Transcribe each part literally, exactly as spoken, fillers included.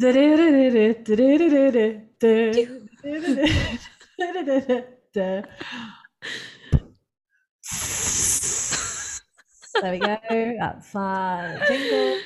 There we go. That's fine. Jingle.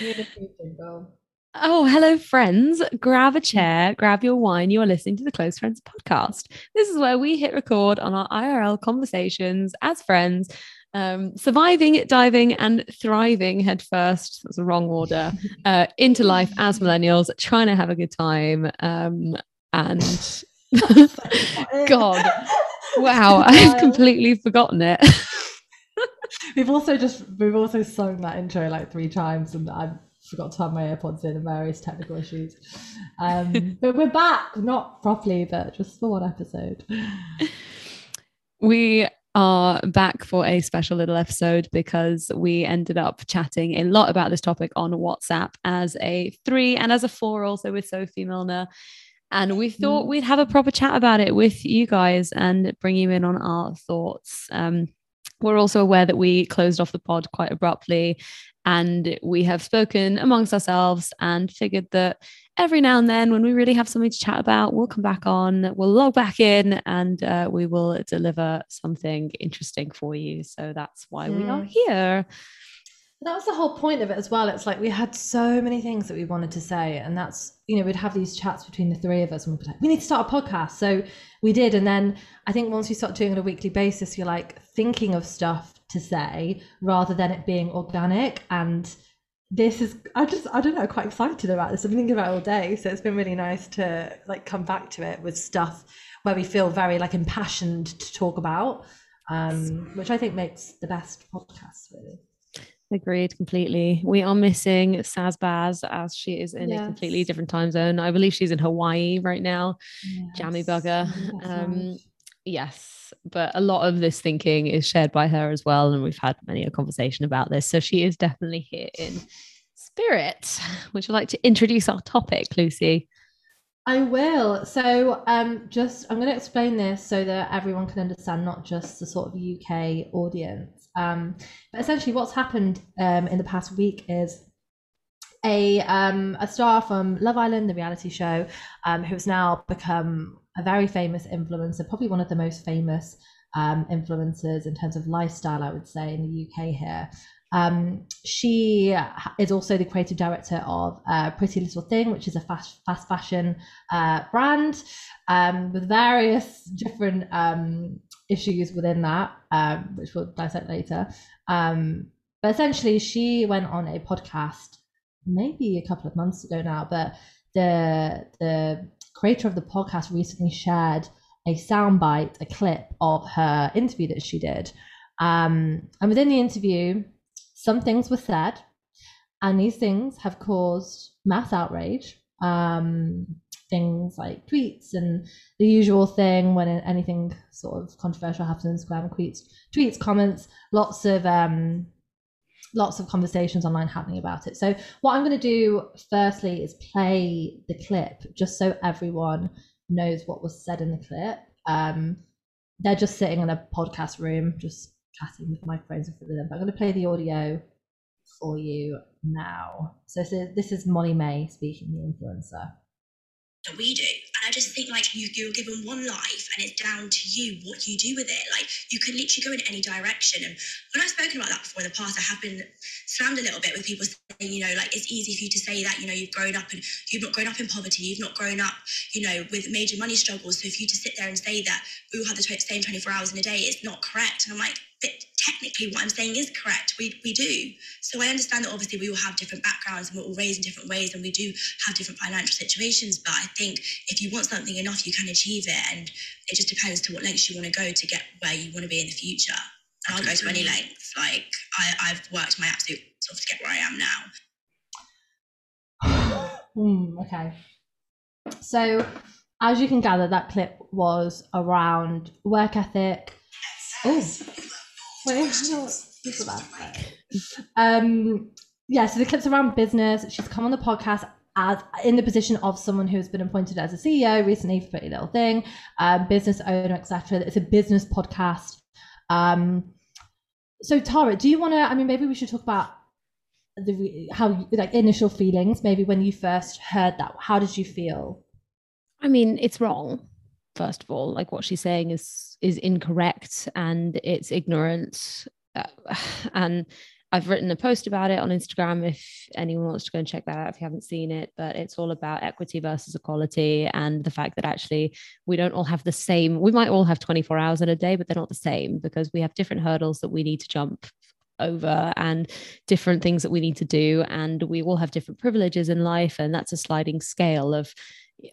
Beautiful jingle. Oh, hello, friends. Grab a chair, grab your wine. You're listening to the Close Friends podcast. This is where we hit record on our I R L conversations as friends, um, surviving, diving, and thriving headfirst. That's the wrong order. Uh, into life as millennials, trying to have a good time. Um, and God, wow, I've completely forgotten it. We've also just, we've also sung that intro like three times, and I've forgot to have my AirPods in and various technical issues. Um, but we're back, not properly, but just for one episode. We are back for a special little episode because we ended up chatting a lot about this topic on WhatsApp as a three and as a four also with Sophie Milner. And we thought we'd have a proper chat about it with you guys and bring you in on our thoughts. Um, We're also aware that we closed off the pod quite abruptly, and we have spoken amongst ourselves and figured that every now and then when we really have something to chat about, we'll come back on, we'll log back in, and uh, we will deliver something interesting for you. So that's why yeah. we are here. That was the whole point of it as well. It's like we had so many things that we wanted to say, and that's, you know, we'd have these chats between the three of us and we'd be like, we need to start a podcast. So we did. And then I think once we start doing it on a weekly basis, you're like thinking of stuff to say rather than it being organic. And this is, I just, I don't know, I'm quite excited about this. I've been thinking about it all day. So it's been really nice to like come back to it with stuff where we feel very like impassioned to talk about, um, which I think makes the best podcast really. Agreed completely. We are missing Saz Baz as she is in yes. a completely different time zone. I believe she's in Hawaii right now. Yes. Jammy bugger. Yes. Um, yes, but a lot of this thinking is shared by her as well, and we've had many a conversation about this. So she is definitely here in spirit. Would you like to introduce our topic, Lucy? I will. So um, just I'm going to explain this so that everyone can understand, not just the sort of U K audience. Um, but essentially what's happened um, in the past week is a um, a star from Love Island, the reality show, um, who's now become a very famous influencer, probably one of the most famous um, influencers in terms of lifestyle, I would say, in the U K here. Um, she is also the creative director of uh, Pretty Little Thing, which is a fast, fast fashion uh, brand um, with various different um, issues within that, um, which we'll dissect later. Um, but essentially, she went on a podcast maybe a couple of months ago now, but the, the creator of the podcast recently shared a soundbite, a clip of her interview that she did. Um, and within the interview, some things were said, and these things have caused mass outrage. Um, things like tweets and the usual thing when anything sort of controversial happens, Instagram tweets, tweets, comments, lots of um, lots of conversations online happening about it. So what I'm going to do firstly is play the clip just so everyone knows what was said in the clip. Um, they're just sitting in a podcast room, just chatting with my friends and them. But I'm going to play the audio for you now. So this is, this is Molly Mae speaking, the influencer. We do, and I just think like you, you're given one life, and it's down to you what you do with it. Like you can literally go in any direction. And when I've spoken about that before in the past, I have been slammed a little bit with people saying, you know, like it's easy for you to say that, you know, you've grown up and you've not grown up in poverty, you've not grown up, you know, with major money struggles. So if you just sit there and say that we all have the same twenty-four hours in a day, it's not correct. And I'm like, but technically what I'm saying is correct. We we do. So I understand that obviously we all have different backgrounds and we're all raised in different ways and we do have different financial situations. But I think if you want something enough, you can achieve it. And it just depends to what lengths you want to go to get where you want to be in the future. And I'll go to any lengths. Like I, I've worked my absolute self to get where I am now. mm, okay. So as you can gather, that clip was around work ethic. Oh. Wait, how about that? Um, yeah, so the clip's around business. She's come on the podcast as in the position of someone who has been appointed as a C E O recently for Pretty Little Thing, um, business owner, et cetera. It's a business podcast. Um, so Tara, do you want to? I mean, maybe we should talk about the how like initial feelings, maybe when you first heard that? How did you feel? I mean, it's wrong. First of all, like what she's saying is is incorrect and it's ignorant. Uh, and I've written a post about it on Instagram if anyone wants to go and check that out if you haven't seen it, but it's all about equity versus equality and the fact that actually we don't all have the same, we might all have twenty-four hours in a day, but they're not the same because we have different hurdles that we need to jump over and different things that we need to do. And we all have different privileges in life. And that's a sliding scale of,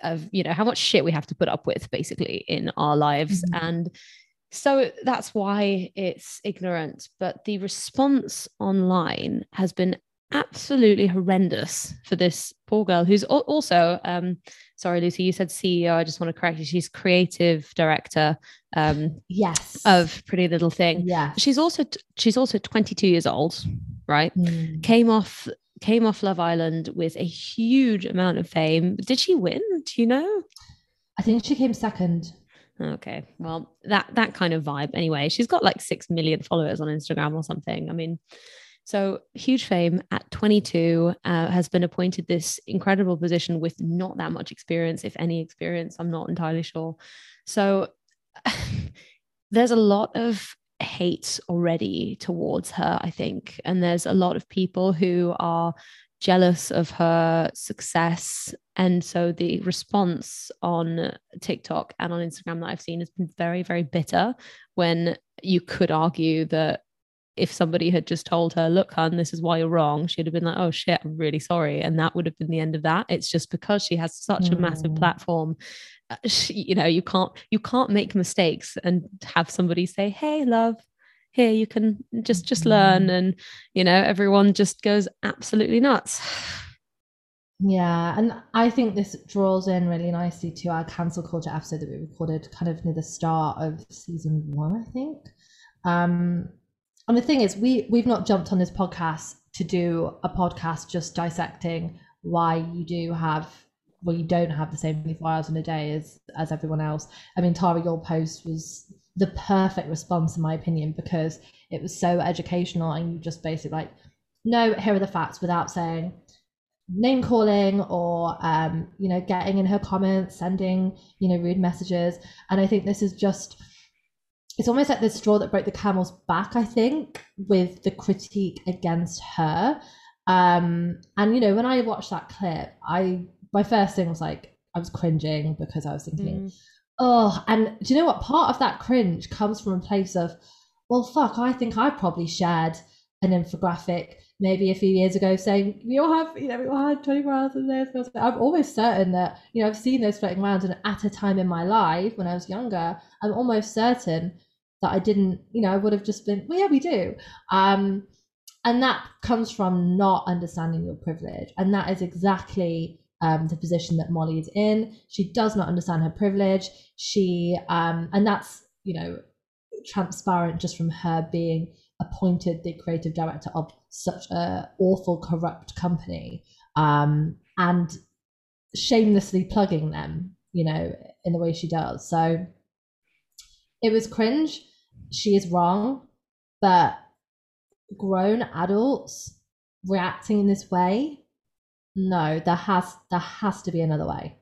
of, you know, how much shit we have to put up with basically in our lives. Mm-hmm. And so that's why it's ignorant. But the response online has been absolutely horrendous for this poor girl who's also, um, sorry, Lucy, you said C E O. I just want to correct you. She's creative director um, yes. of Pretty Little Thing. Yeah. She's also, she's also twenty-two years old, right? Mm. Came off, came off Love Island with a huge amount of fame. Did she win? Do you know? I think she came second. Okay, well, that that kind of vibe. Anyway, she's got like six million followers on Instagram or something. I mean, so huge fame at twenty-two, uh, has been appointed this incredible position with not that much experience, if any experience. I'm not entirely sure. So there's a lot of hate already towards her, I think, and there's a lot of people who are jealous of her success. And so the response on TikTok and on Instagram that I've seen has been very, very bitter, when you could argue that if somebody had just told her, look, hun, this is why you're wrong, she'd have been like, oh shit, I'm really sorry. And that would have been the end of that. It's just because she has such mm. a massive platform, she, you know, you can't, you can't make mistakes and have somebody say, hey, love, here, you can just, just learn. And, you know, everyone just goes absolutely nuts. Yeah, and I think this draws in really nicely to our cancel culture episode that we recorded kind of near the start of season one, I think. Um, and the thing is, we, we've not jumped on this podcast to do a podcast just dissecting why you do have, well, you don't have the same twenty-four hours in a day as, as everyone else. I mean, Tara, your post was the perfect response, in my opinion, because it was so educational and you just basically like, no, here are the facts, without saying name calling or, um, you know, getting in her comments, sending, you know, rude messages. And I think this is just, it's almost like the straw that broke the camel's back, I think, with the critique against her. Um, and, you know, when I watched that clip, I, my first thing was like, I was cringing because I was thinking, mm. oh, and do you know what? Part of that cringe comes from a place of, well, fuck, I think I probably shared an infographic maybe a few years ago saying we all have, you know, we all had twenty-four hours a day. I'm almost certain that, you know, I've seen those floating around, and at a time in my life when I was younger, I'm almost certain that I didn't, you know, I would have just been, well, yeah, we do. Um, and that comes from not understanding your privilege. And that is exactly Um, the position that Molly is in. She does not understand her privilege. She, um, and that's, you know, transparent just from her being appointed the creative director of such an awful, corrupt company, um, and shamelessly plugging them, you know, in the way she does. So it was cringe. She is wrong, but grown adults reacting in this way, no, there has there has to be another way.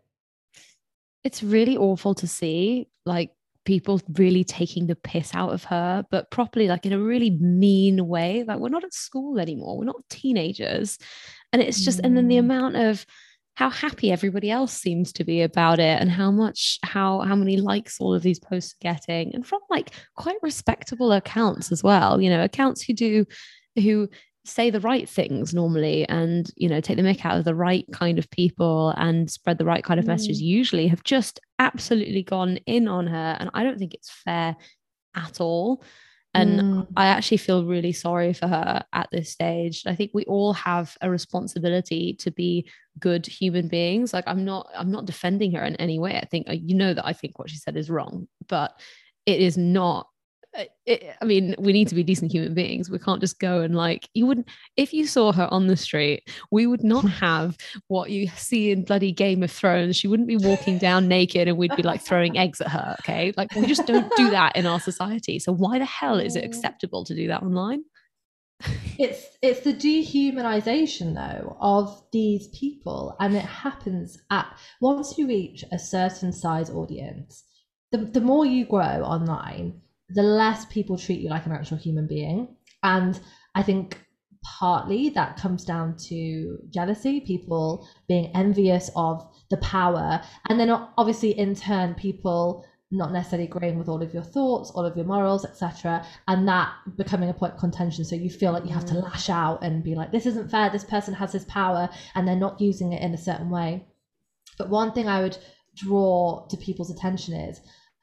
It's really awful to see, like, people really taking the piss out of her, but properly, like, in a really mean way. Like, we're not at school anymore, we're not teenagers. And it's just mm. and then the amount of how happy everybody else seems to be about it, and how much how how many likes all of these posts are getting, and from like quite respectable accounts as well, you know, accounts who do who say the right things normally, and, you know, take the mick out of the right kind of people and spread the right kind of messages, mm. usually have just absolutely gone in on her. And I don't think it's fair at all. And mm. I actually feel really sorry for her at this stage. I think we all have a responsibility to be good human beings. Like, I'm not I'm not defending her in any way. I think, you know, that I think what she said is wrong, but it is not It, I mean, we need to be decent human beings. We can't just go and, like, you wouldn't, if you saw her on the street, we would not have what you see in bloody Game of Thrones. She wouldn't be walking down naked and we'd be like throwing eggs at her. Okay, like, we just don't do that in our society. So why the hell is it acceptable to do that online? It's it's the dehumanization though of these people, and it happens at once you reach a certain size audience. The the more you grow online, the less people treat you like an actual human being, and I think partly that comes down to jealousy, people being envious of the power, and then obviously in turn people not necessarily agreeing with all of your thoughts, all of your morals, et cetera, and that becoming a point of contention. So you feel like you have to lash out and be like, this isn't fair, this person has this power and they're not using it in a certain way. But one thing I would draw to people's attention is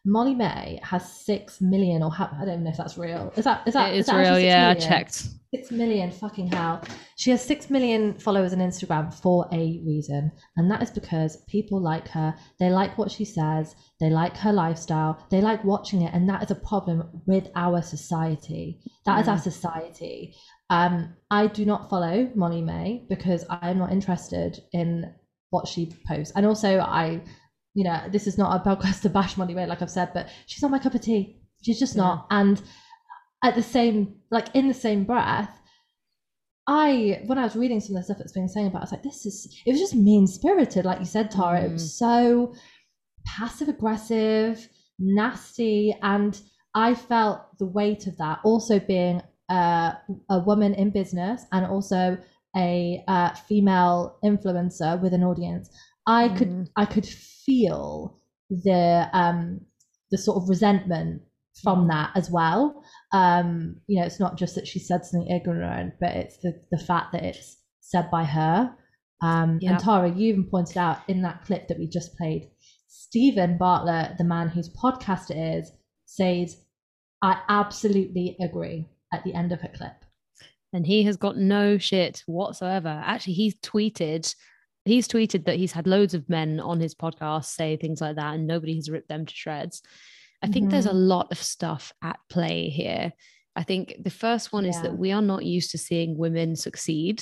Molly Mae has six million, or how, I don't know if that's real. Is that is that it is, is that real? Yeah, million? I checked. Six million, fucking hell! She has six million followers on Instagram for a reason, and that is because people like her. They like what she says. They like her lifestyle. They like watching it, and that is a problem with our society. That mm. is our society. Um, I do not follow Molly Mae because I am not interested in what she posts, and also I. You know, this is not a podcast to bash Molly Mae, like I've said, but she's not my cup of tea. She's just yeah. not. And at the same, like in the same breath, I, when I was reading some of the stuff that's been saying about, I was like, this is, it was just mean spirited. Like you said, Tara, mm. it was so passive aggressive, nasty. And I felt the weight of that also being uh, a woman in business and also a uh, female influencer with an audience. I could mm. I could feel the um the sort of resentment from that as well. Um, you know, it's not just that she said something ignorant, but it's the, the fact that it's said by her. Um, yep. And Tara, you even pointed out in that clip that we just played, Stephen Bartlett, the man whose podcast it is, says, I absolutely agree at the end of her clip. And he has got no shit whatsoever. Actually, he's tweeted... He's tweeted that he's had loads of men on his podcast say things like that and nobody has ripped them to shreds. I think mm-hmm. there's a lot of stuff at play here. I think the first one yeah. is that we are not used to seeing women succeed,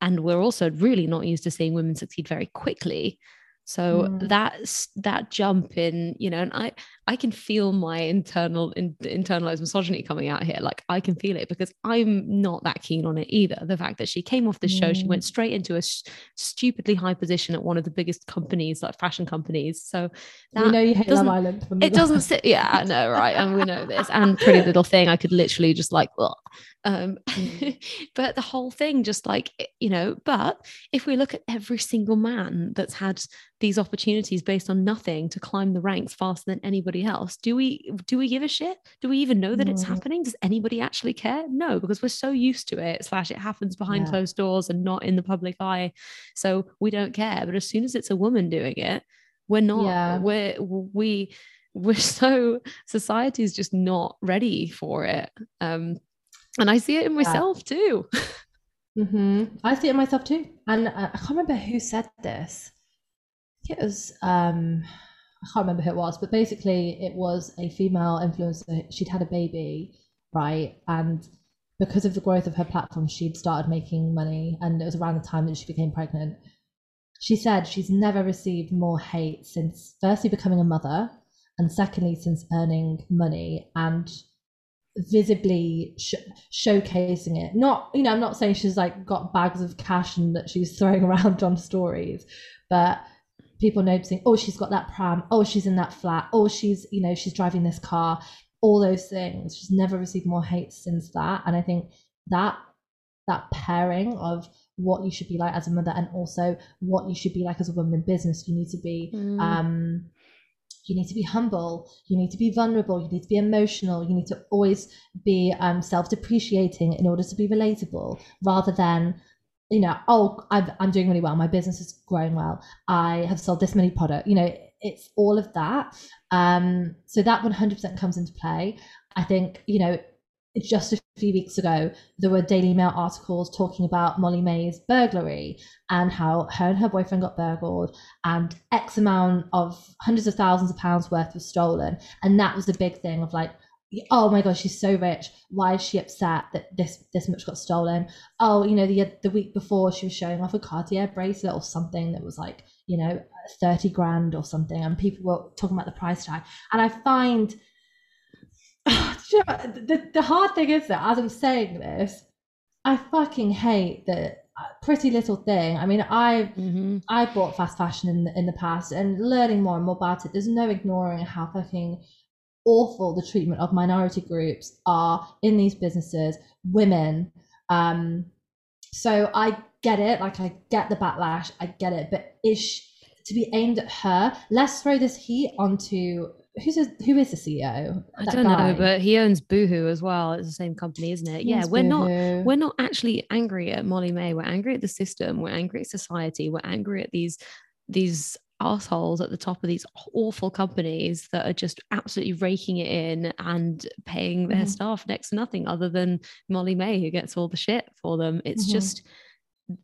and we're also really not used to seeing women succeed very quickly. So mm. that's that jump in, you know, and I, I can feel my internal in, internalized misogyny coming out here. Like I can feel it because I'm not that keen on it either. The fact that she came off the mm. show, she went straight into a sh- stupidly high position at one of the biggest companies, like fashion companies. So that we know you hate Love Island. It doesn't sit. Yeah, I know. Right. And we know this, and Pretty Little Thing. I could literally just like, ugh. Um, mm. but the whole thing just like, you know, but if we look at every single man that's had these opportunities based on nothing to climb the ranks faster than anybody else, do we, do we give a shit? Do we even know that mm. it's happening? Does anybody actually care? No, because we're so used to it, slash it happens behind yeah. closed doors and not in the public eye. So we don't care. But as soon as it's a woman doing it, we're not, yeah. we're, we, we're so, society is just not ready for it. Um, And I see it in myself yeah. too. mm-hmm. I see it in myself too. And uh, I can't remember who said this. I think it was, um, I can't remember who it was, but basically it was a female influencer. She'd had a baby, right? And because of the growth of her platform, she'd started making money. And it was around the time that she became pregnant. She said she's never received more hate since firstly becoming a mother, and secondly, since earning money and visibly sh- showcasing it. Not, you know, I'm not saying she's like got bags of cash and that she's throwing around on stories, but people noticing, oh, she's got that pram, oh, she's in that flat, oh, she's, you know, she's driving this car, all those things. She's never received more hate since that. And I think that that pairing of what you should be like as a mother and also what you should be like as a woman in business, you need to be mm. um you need to be humble, you need to be vulnerable, you need to be emotional, you need to always be um, self-depreciating in order to be relatable, rather than, you know, oh, I've, I'm doing really well, my business is growing well, I have sold this many products, you know, it's all of that. Um, so that one hundred percent comes into play. I think, you know, just a few weeks ago, there were Daily Mail articles talking about Molly Mae's burglary and how her and her boyfriend got burgled and X amount of hundreds of thousands of pounds worth was stolen. And that was the big thing of like, oh my God, she's so rich. Why is she upset that this this much got stolen? Oh, you know, the the week before she was showing off a Cartier bracelet or something that was like, you know, thirty grand or something. And people were talking about the price tag. And I find... The, the hard thing is that as I'm saying this, I fucking hate the Pretty Little Thing. I mean, I've mm-hmm. I've bought fast fashion in the, in the past, and learning more and more about it, there's no ignoring how fucking awful the treatment of minority groups are in these businesses, women. Um, so I get it. Like, I get the backlash. I get it. But ish to be aimed at her. Let's throw this heat onto who's a, who is the C E O? I don't guy? know, but he owns Boohoo as well. It's the same company, isn't it? He yeah, we're Boohoo. not we're not actually angry at Molly Mae. We're angry at the system. We're angry at society. We're angry at these these assholes at the top of these awful companies that are just absolutely raking it in and paying their mm-hmm. staff next to nothing other than Molly Mae, who gets all the shit for them. It's mm-hmm. just,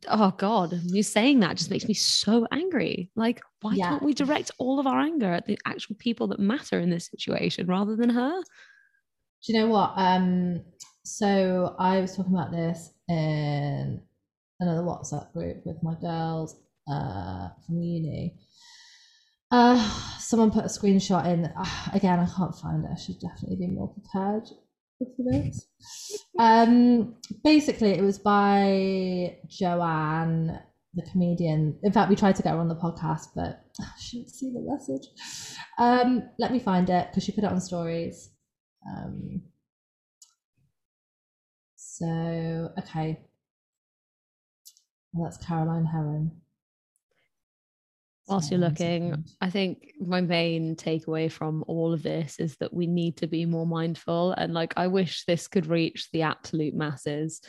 oh God, you saying that just makes me so angry. Like, why yeah. can't we direct all of our anger at the actual people that matter in this situation rather than her? Do you know what? Um, so I was talking about this in another WhatsApp group with my girls uh, from uni. Uh, someone put a screenshot in. Uh, again, I can't find it. I should definitely be more prepared for this. Um, basically, it was by Joanne, the comedian. In fact, we tried to get her on the podcast, but I shouldn't see the message. Um, let me find it, because she put it on stories. Um, so, okay. Well, that's Caroline Heron. Whilst you're looking, I think my main takeaway from all of this is that we need to be more mindful. And like, I wish this could reach the absolute masses.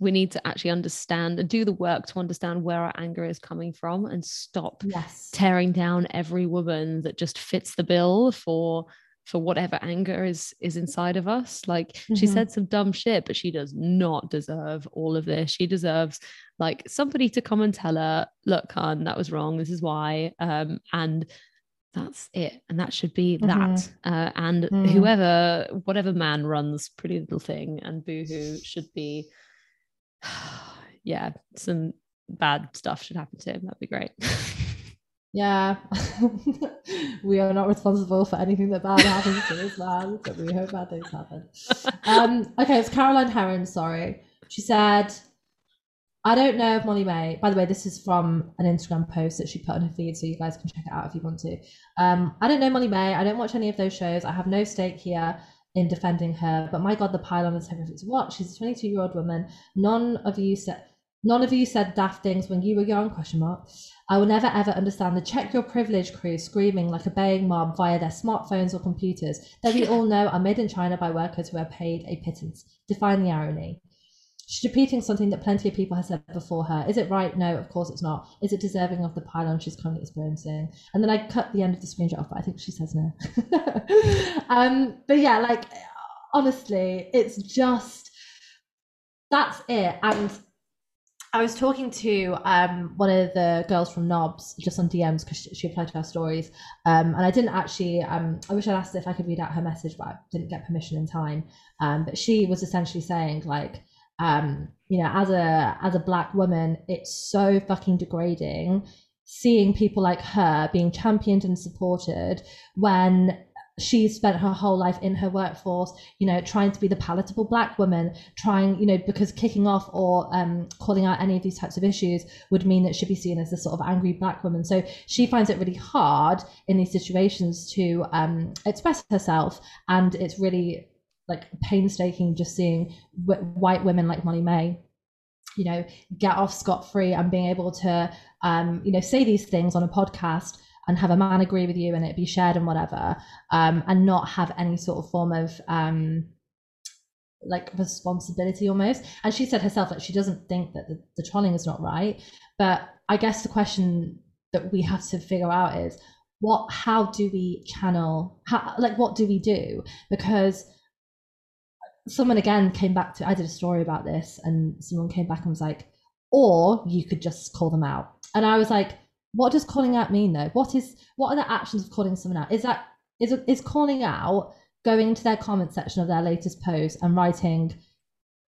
We need to actually understand and do the work to understand where our anger is coming from and stop yes. tearing down every woman that just fits the bill for for whatever anger is is inside of us. Like, mm-hmm. she said some dumb shit, but she does not deserve all of this. She deserves like somebody to come and tell her, look, hun, that was wrong. This is why. Um, and that's it. And that should be mm-hmm. that. Uh, and mm. whoever, whatever man runs Pretty Little Thing and Boohoo should be, yeah, some bad stuff should happen to him. That'd be great. Yeah, we are not responsible for anything that bad happens to this man, but we hope bad things happen. Um, okay, it's Caroline Heron, sorry. She said, I don't know if Molly Mae, by the way, this is from an Instagram post that she put on her feed, so you guys can check it out if you want to. Um, I don't know Molly Mae, I don't watch any of those shows, I have no stake here in defending her, but my God, the pile-on is horrific to watch. She's a twenty-two-year-old woman, none of you said... None of you said daft things when you were young, question mark. I will never ever understand the check your privilege crew screaming like a baying mob via their smartphones or computers that we all know are made in China by workers who are paid a pittance. Define the irony. She's repeating something that plenty of people have said before her. Is it right? No, of course it's not. Is it deserving of the pylon she's currently experiencing? And then I cut the end of the screenshot off, but I think she says no. um, but yeah, like, honestly, it's just, that's it. And I was talking to um, one of the girls from Nobs just on D Ms because she applied to our stories, um, and I didn't actually, um, I wish I'd asked if I could read out her message, but I didn't get permission in time. Um, but she was essentially saying, like, um, you know, as a as a black woman, it's so fucking degrading seeing people like her being championed and supported when she spent her whole life in her workforce, you know, trying to be the palatable black woman, trying, you know, because kicking off or um, calling out any of these types of issues would mean that she'd be seen as the sort of angry black woman. So she finds it really hard in these situations to um, express herself. And it's really like painstaking just seeing w- white women like Molly Mae, you know, get off scot-free and being able to, um, you know, say these things on a podcast and have a man agree with you and it be shared and whatever, um, and not have any sort of form of um, like responsibility almost. And she said herself that like, she doesn't think that the, the trolling is not right. But I guess the question that we have to figure out is what, how do we channel, how, like what do we do? Because someone again came back to, I did a story about this and someone came back and was like, or you could just call them out. And I was like, what does calling out mean though? What is, what are the actions of calling someone out? Is that, is, is calling out going into their comment section of their latest post and writing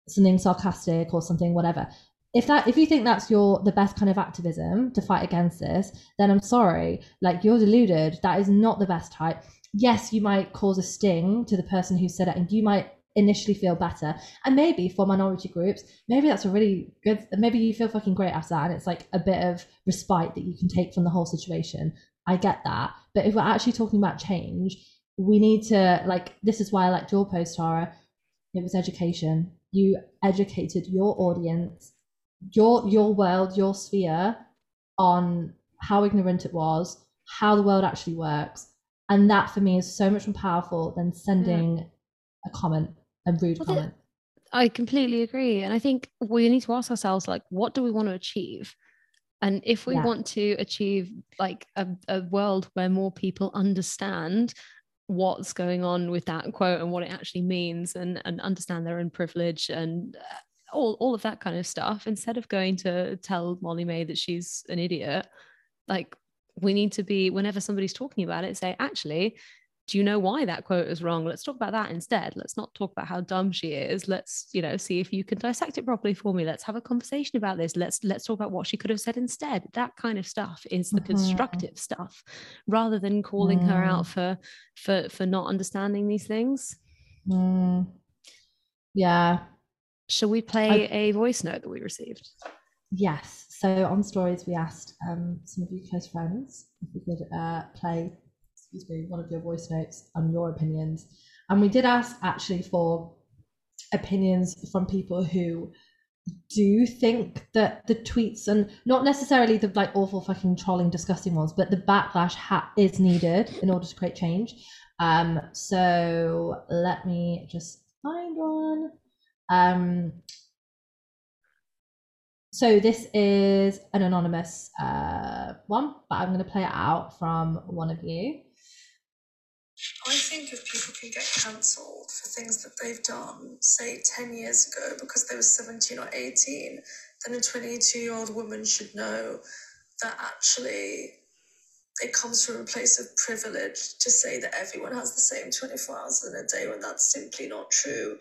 something sarcastic or something, whatever? If that, if you think that's your, the best kind of activism to fight against this, then I'm sorry, like you're deluded. That is not the best type. Yes, you might cause a sting to the person who said it and you might initially feel better. And maybe for minority groups, maybe that's a really good, maybe you feel fucking great after that and it's like a bit of respite that you can take from the whole situation. I get that. But if we're actually talking about change, we need to, like, this is why I liked your post, Tara. It was education. You educated your audience, your your world, your sphere, on how ignorant it was, how the world actually works. And that for me is so much more powerful than sending yeah. a comment, a rude well, comment. I completely agree. And I think we need to ask ourselves, like, what do we want to achieve? And if we yeah. want to achieve like a, a world where more people understand what's going on with that quote and what it actually means, and, and understand their own privilege and all, all of that kind of stuff, instead of going to tell Molly Mae that she's an idiot, like, we need to be, whenever somebody's talking about it, say, actually, do you know why that quote is wrong? Let's talk about that instead. Let's not talk about how dumb she is. Let's, you know, see if you can dissect it properly for me. Let's have a conversation about this. Let's, let's talk about what she could have said instead. That kind of stuff is the mm-hmm. constructive stuff, rather than calling mm. her out for, for, for not understanding these things. Mm. Yeah. Shall we play I... a voice note that we received? Yes. So on stories, we asked um, some of you close friends if we could uh, play excuse me, one of your voice notes on your opinions. And we did ask actually for opinions from people who do think that the tweets, and not necessarily the like awful fucking trolling disgusting ones, but the backlash ha- is needed in order to create change. Um, so let me just find one. Um, So this is an anonymous uh, one, but I'm going to play it out from one of you. I think if people can get cancelled for things that they've done, say ten years ago, because they were seventeen or eighteen, then a twenty-two-year-old woman should know that actually it comes from a place of privilege to say that everyone has the same twenty-four hours in a day when that's simply not true.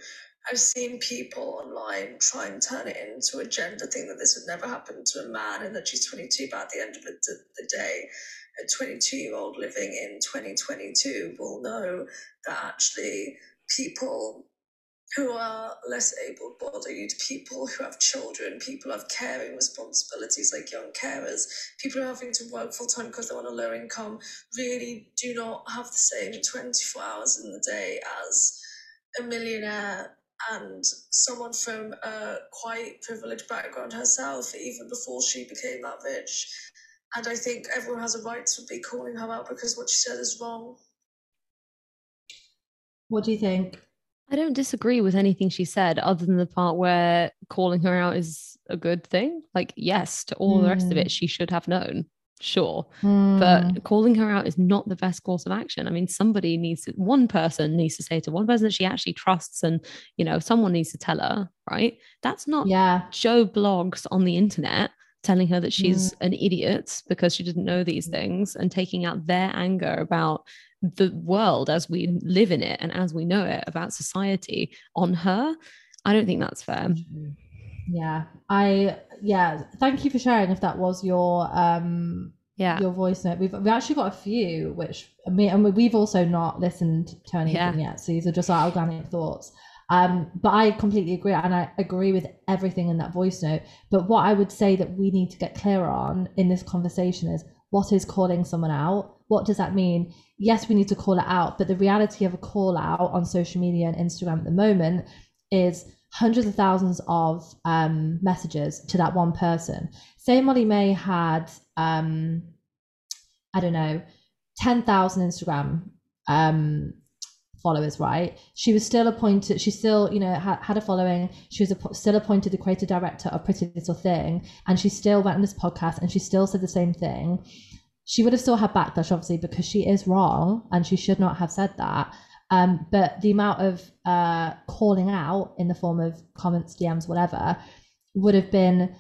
I've seen people online try and turn it into a gender thing, that this would never happen to a man and that she's twenty-two, but at the end of the, the day, a twenty-two-year-old living in twenty twenty-two will know that actually people who are less able-bodied, people who have children, people who have caring responsibilities like young carers, people who are having to work full-time because they're on a low income, really do not have the same twenty-four hours in the day as a millionaire and someone from a quite privileged background herself, even before she became that rich. And I think everyone has a right to be calling her out because what she said is wrong. What do you think? I don't disagree with anything she said, other than the part where calling her out is a good thing. Like, yes, to all mm. the rest of it, she should have known. Sure. Mm. But calling her out is not the best course of action. I mean, somebody needs to, one person needs to say to one person that she actually trusts, and, you know, someone needs to tell her, right? That's not yeah. Joe Blogs on the internet telling her that she's mm. an idiot because she didn't know these things, and taking out their anger about the world as we live in it and as we know it, about society, on her. I don't think that's fair. Mm-hmm. Yeah, I, yeah, thank you for sharing if that was your um yeah your voice note. We've we actually got a few, which I mean, and we've also not listened to anything yeah. yet, so these are just our organic thoughts. Um, but I completely agree, and I agree with everything in that voice note. But what I would say that we need to get clear on in this conversation is, what is calling someone out? What does that mean? Yes, we need to call it out, but the reality of a call out on social media and Instagram at the moment is hundreds of thousands of um, messages to that one person. Say Molly Mae had, um, I don't know, ten thousand Instagram um, followers, right? She was still appointed, she still, you know, ha- had a following. She was a, still appointed the creative director of Pretty Little Thing. And she still went on this podcast and she still said the same thing. She would have still had backlash, obviously, because she is wrong and she should not have said that. Um, but the amount of uh, calling out in the form of comments, D Ms, whatever, would have been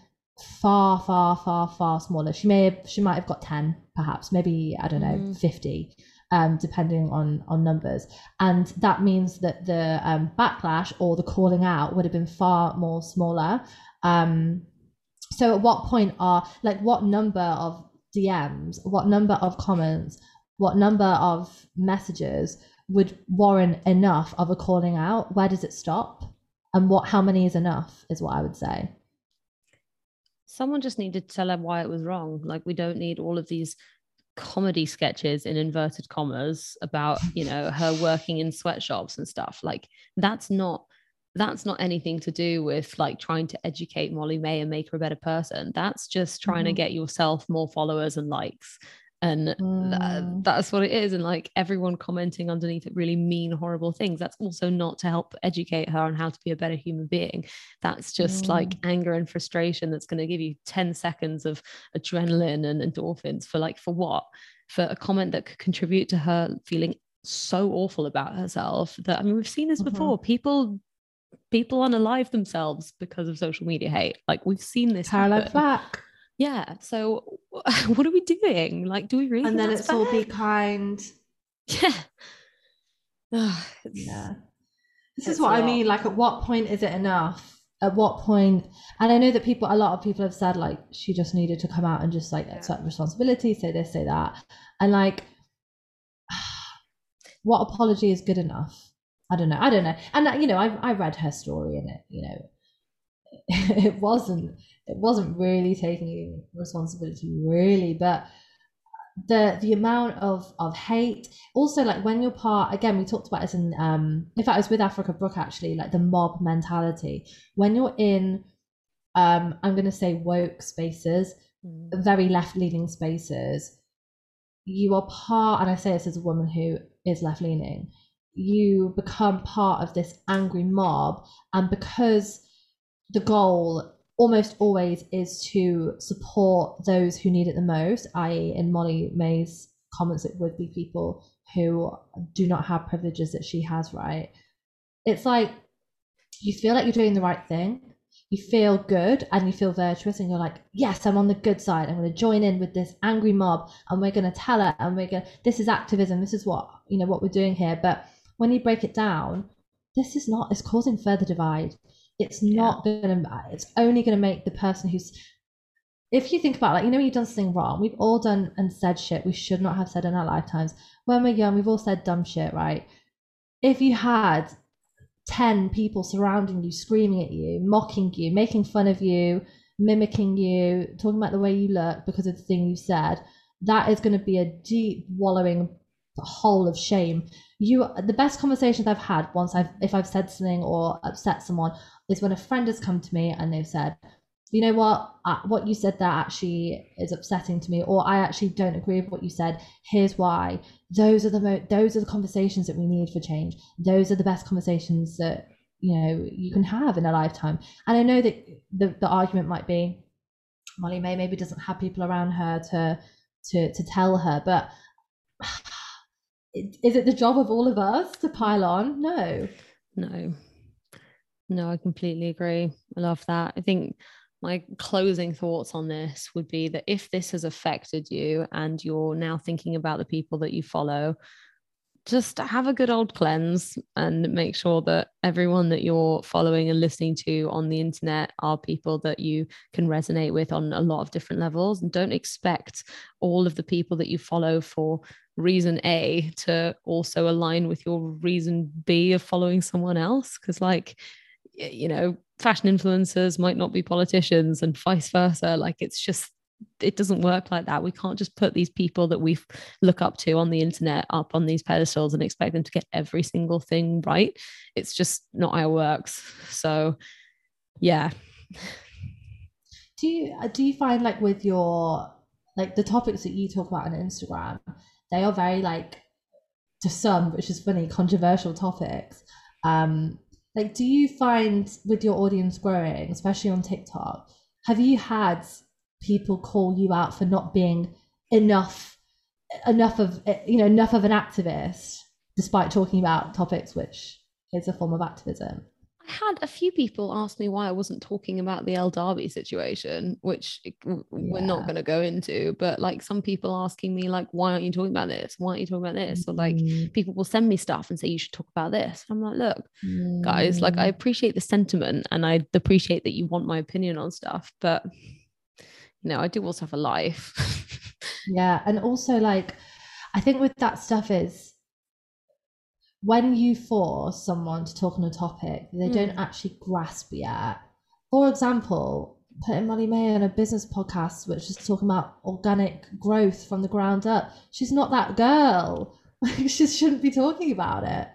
far, far, far, far smaller. She may have, she might have got ten, perhaps, maybe, I don't know, mm. fifty, um, depending on, on numbers. And that means that the um, backlash or the calling out would have been far more smaller. Um, so at what point are, like, what number of D Ms, what number of comments, what number of messages would warrant enough of a calling out? Where does it stop? And what, how many is enough is what I would say. Someone just needed to tell her why it was wrong. Like, we don't need all of these comedy sketches in inverted commas about, you know, her working in sweatshops and stuff. Like, that's not, that's not anything to do with like trying to educate Molly Mae and make her a better person. That's just trying mm. to get yourself more followers and likes. And mm. that, that's what it is. And like, everyone commenting underneath it really mean, horrible things. That's also not to help educate her on how to be a better human being. That's just mm. like anger and frustration. That's going to give you ten seconds of adrenaline and endorphins for like, for what? For a comment that could contribute to her feeling so awful about herself that, I mean, we've seen this mm-hmm. before. People, people unalive themselves because of social media hate. Like, we've seen this. Parallel back. Yeah. So what are we doing? Like, do we really? And then it's bad? All be kind. Yeah. Oh, yeah. This is what I mean. Like, at what point is it enough? At what point? And I know that people, a lot of people have said like, she just needed to come out and just like yeah. accept responsibility, say this, say that. And like, what apology is good enough? I don't know. I don't know. And you know, I I read her story in it, you know, it wasn't, it wasn't really taking responsibility really, but the, the amount of, of hate also, like when you're part, again, we talked about this in, um, in fact, I was with Africa Brooke actually, like the mob mentality, when you're in, um, I'm going to say woke spaces, mm. very left leaning spaces, you are part, and I say this as a woman who is left leaning, you become part of this angry mob. And because the goal almost always is to support those who need it the most, that is in Molly Mae's comments, it would be people who do not have privileges that she has, right? It's like, you feel like you're doing the right thing. You feel good and you feel virtuous and you're like, yes, I'm on the good side. I'm going to join in with this angry mob and we're going to tell her and we're going to, this is activism. This is what, you know, what we're doing here. But when you break it down, this is not, it's causing further divide. It's not yeah. going to, it's only going to make the person who's, if you think about like, you know, when you've done something wrong, we've all done and said shit we should not have said in our lifetimes. When we're young, we've all said dumb shit, right? If you had ten people surrounding you, screaming at you, mocking you, making fun of you, mimicking you, talking about the way you look because of the thing you said, that is going to be a deep wallowing hole of shame. You, the best conversations I've had once I've, if I've said something or upset someone, is when a friend has come to me and they've said, you know what, uh, what you said that actually is upsetting to me, or I actually don't agree with what you said. Here's why. Those are the mo- those are the conversations that we need for change. Those are the best conversations that, you know, you can have in a lifetime. And I know that the, the argument might be Molly Mae maybe doesn't have people around her to to to tell her, but is it the job of all of us to pile on? No, no. No, I completely agree. I love that. I think my closing thoughts on this would be that if this has affected you and you're now thinking about the people that you follow, just have a good old cleanse and make sure that everyone that you're following and listening to on the internet are people that you can resonate with on a lot of different levels. And don't expect all of the people that you follow for reason A to also align with your reason B of following someone else. Because like, you know, fashion influencers might not be politicians and vice versa. Like, it's just, it doesn't work like that. We can't just put these people that we look up to on the internet up on these pedestals and expect them to get every single thing right. It's just not how it works. So yeah. Do you, do you find like with your, like the topics that you talk about on Instagram, they are very like, to some, which is funny, controversial topics. Um, Like, do you find with your audience growing, especially on TikTok, have you had people call you out for not being enough, enough of, you know, enough of an activist, despite talking about topics, which is a form of activism? I had a few people ask me why I wasn't talking about the El Darby situation, which we're yeah. not going to go into, but like some people asking me like, why aren't you talking about this? Why aren't you talking about this? Mm. Or like people will send me stuff and say, you should talk about this. I'm like, look, mm. guys, like I appreciate the sentiment and I appreciate that you want my opinion on stuff, but you know, I do also have a life. Yeah. And also like, I think with that stuff is, when you force someone to talk on a topic they mm. don't actually grasp yet. For example, putting Molly Mae on a business podcast, which is talking about organic growth from the ground up. She's not that girl. She shouldn't be talking about it.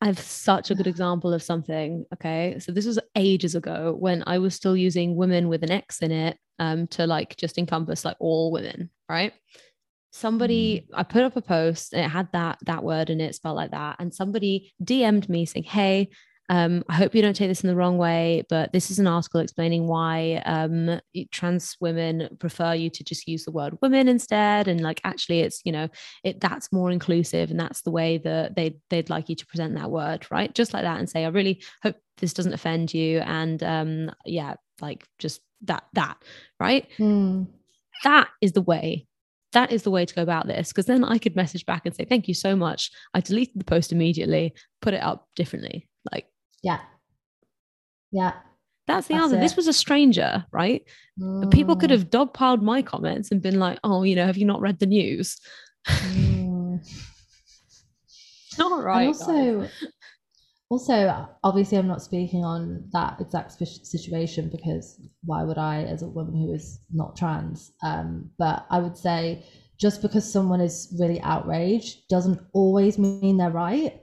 I have such a good example of something. Okay. So this was ages ago when I was still using women with an X in it um, to like just encompass like all women, right? Somebody, I put up a post and it had that, that word in it, spelled like that. And somebody D M'd me saying, hey, um, I hope you don't take this in the wrong way, but this is an article explaining why um, trans women prefer you to just use the word women instead. And like, actually it's, you know, it, that's more inclusive and that's the way that they, they'd like you to present that word, right? Just like that, and say, I really hope this doesn't offend you. And um, yeah, like just that, that, right? Mm. That is the way. That is the way to go about this, because then I could message back and say, thank you so much. I deleted the post immediately, put it up differently. Like, yeah. Yeah. That's the that's answer. It. This was a stranger, right? Mm. People could have dogpiled my comments and been like, oh, you know, have you not read the news? Mm. Not right. And also, guys. also, obviously, I'm not speaking on that exact situation because why would I, as a woman who is not trans? Um, but I would say just because someone is really outraged doesn't always mean they're right.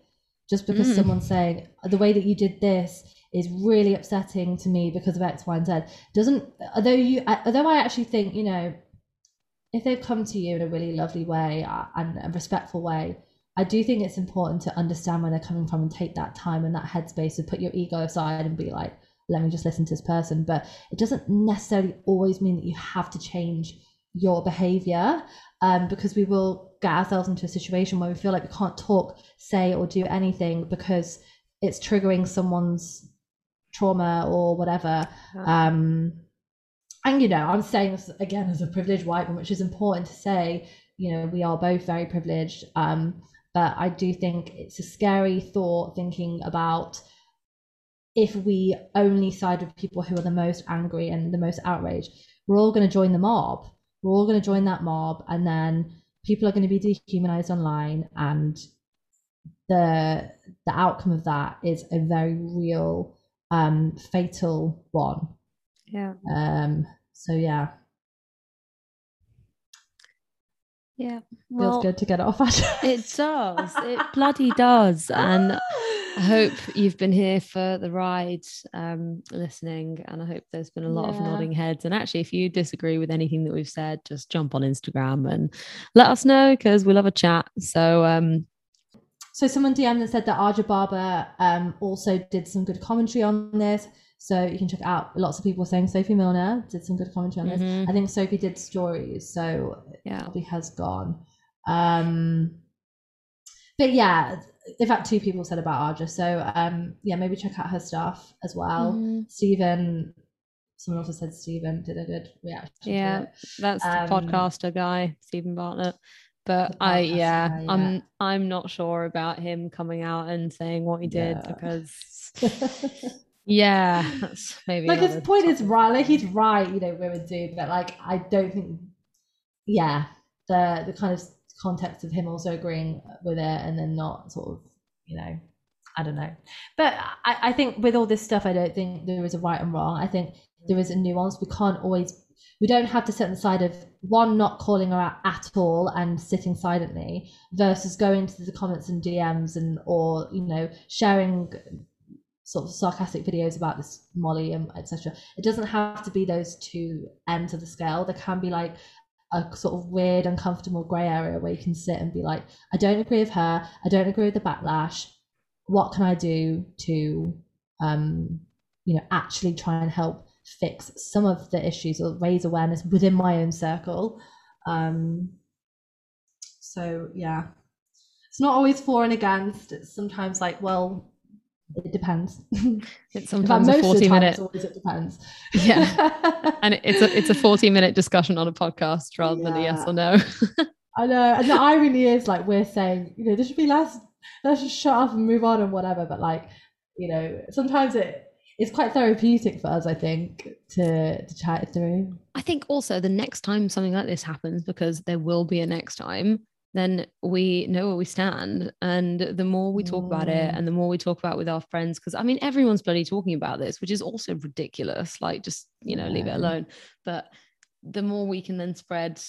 Just because mm. someone's saying the way that you did this is really upsetting to me because of X, Y, and Z doesn't, although you, although I actually think, you know, if they've come to you in a really lovely way and a respectful way, I do think it's important to understand where they're coming from and take that time and that headspace to put your ego aside and be like, let me just listen to this person. But it doesn't necessarily always mean that you have to change your behavior, um, because we will get ourselves into a situation where we feel like we can't talk, say, or do anything because it's triggering someone's trauma or whatever. Wow. Um, and, you know, I'm saying this again as a privileged white woman, which is important to say, you know, we are both very privileged. Um, But I do think it's a scary thought thinking about if we only side with people who are the most angry and the most outraged, we're all going to join the mob. We're all going to join that mob. And then people are going to be dehumanized online. And the the outcome of that is a very real, um, fatal one. Yeah. Um. So, yeah. Yeah, well, feels good to get it off our chest. It does. It bloody does. And I hope you've been here for the ride, um, listening. And I hope there's been a lot yeah. of nodding heads. And actually, if you disagree with anything that we've said, just jump on Instagram and let us know because we love a chat. So, um, so someone D M'd and said that Aja Barber um also did some good commentary on this. So you can check it out. Lots of people saying Sophie Milner did some good commentary on mm-hmm. this. I think Sophie did stories, so yeah. it probably has gone. Um, but yeah, in fact, two people said about Aja. So um, yeah, maybe check out her stuff as well. Mm. Stephen, someone also said Stephen did a good reaction. Yeah, to it. That's um, the podcaster guy, Stephen Bartlett. But I, yeah, guy, yeah, I'm I'm not sure about him coming out and saying what he did yeah. because. Yeah, that's maybe like his point topic. Is right, like he's right, you know, women do, but like I don't think yeah the the kind of context of him also agreeing with it and then not sort of, you know, I don't know, but I, I think with all this stuff I don't think there is a right and wrong. I think there is a nuance. We can't always we don't have to sit on the side of one not calling her out at all and sitting silently versus going to the comments and D Ms and or, you know, sharing sort of sarcastic videos about this Molly and et cetera. It doesn't have to be those two ends of the scale. There can be like a sort of weird, uncomfortable grey area where you can sit and be like, I don't agree with her. I don't agree with the backlash. What can I do to, um, you know, actually try and help fix some of the issues or raise awareness within my own circle? Um, so yeah, it's not always for and against. It's sometimes like, well, it depends. It's sometimes a forty minute always it depends. Yeah. And it's a it's a forty minute discussion on a podcast rather yeah. than a yes or no. I know. And the irony is like we're saying, you know, this should be last let's just shut up and move on and whatever. But like, you know, sometimes it it's quite therapeutic for us, I think, to to chat it through. I think also the next time something like this happens, because there will be a next time, then we know where we stand. And the more we talk mm. about it, and the more we talk about it with our friends, because I mean, everyone's bloody talking about this, which is also ridiculous. Like, just, you know, yeah. leave it alone. But the more we can then spread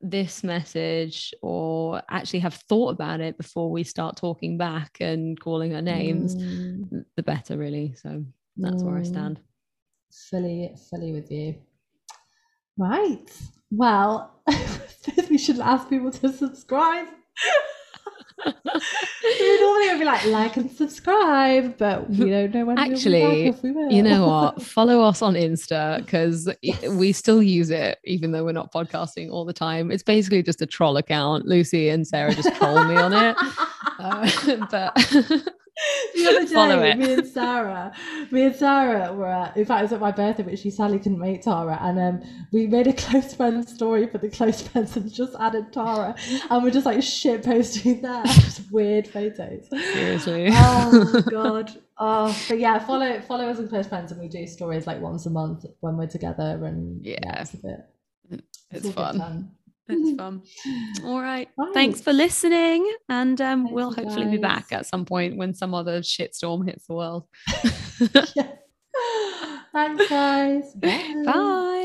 this message, or actually have thought about it before we start talking back and calling her names, mm. the better, really. So that's mm. where I stand. Fully, fully with you. Right. Well, we should ask people to subscribe. We normally would be like, like and subscribe, but we don't know when. Actually, we'll be back if we will. You know what? Follow us on Insta, because yes. we still use it, even though we're not podcasting all the time. It's basically just a troll account. Lucy and Sarah just troll me on it. Uh, but... The other day, Follow it. me and Sarah, me and Sarah were at, in fact, it was at my birthday, but she sadly couldn't make Tara, and um, we made a close friend story for the close friends and just added Tara, and we're just like shit posting that, just weird photos. Seriously. Oh god. Oh, but yeah, follow follow us on close friends, and we do stories like once a month when we're together, and yeah, yeah it's a bit. It's, it's fun. fun. It's fun. All right. Bye. Thanks for listening. And um, Thanks we'll hopefully guys. be back at some point when some other shitstorm hits the world. Thanks, guys. Bye. Bye.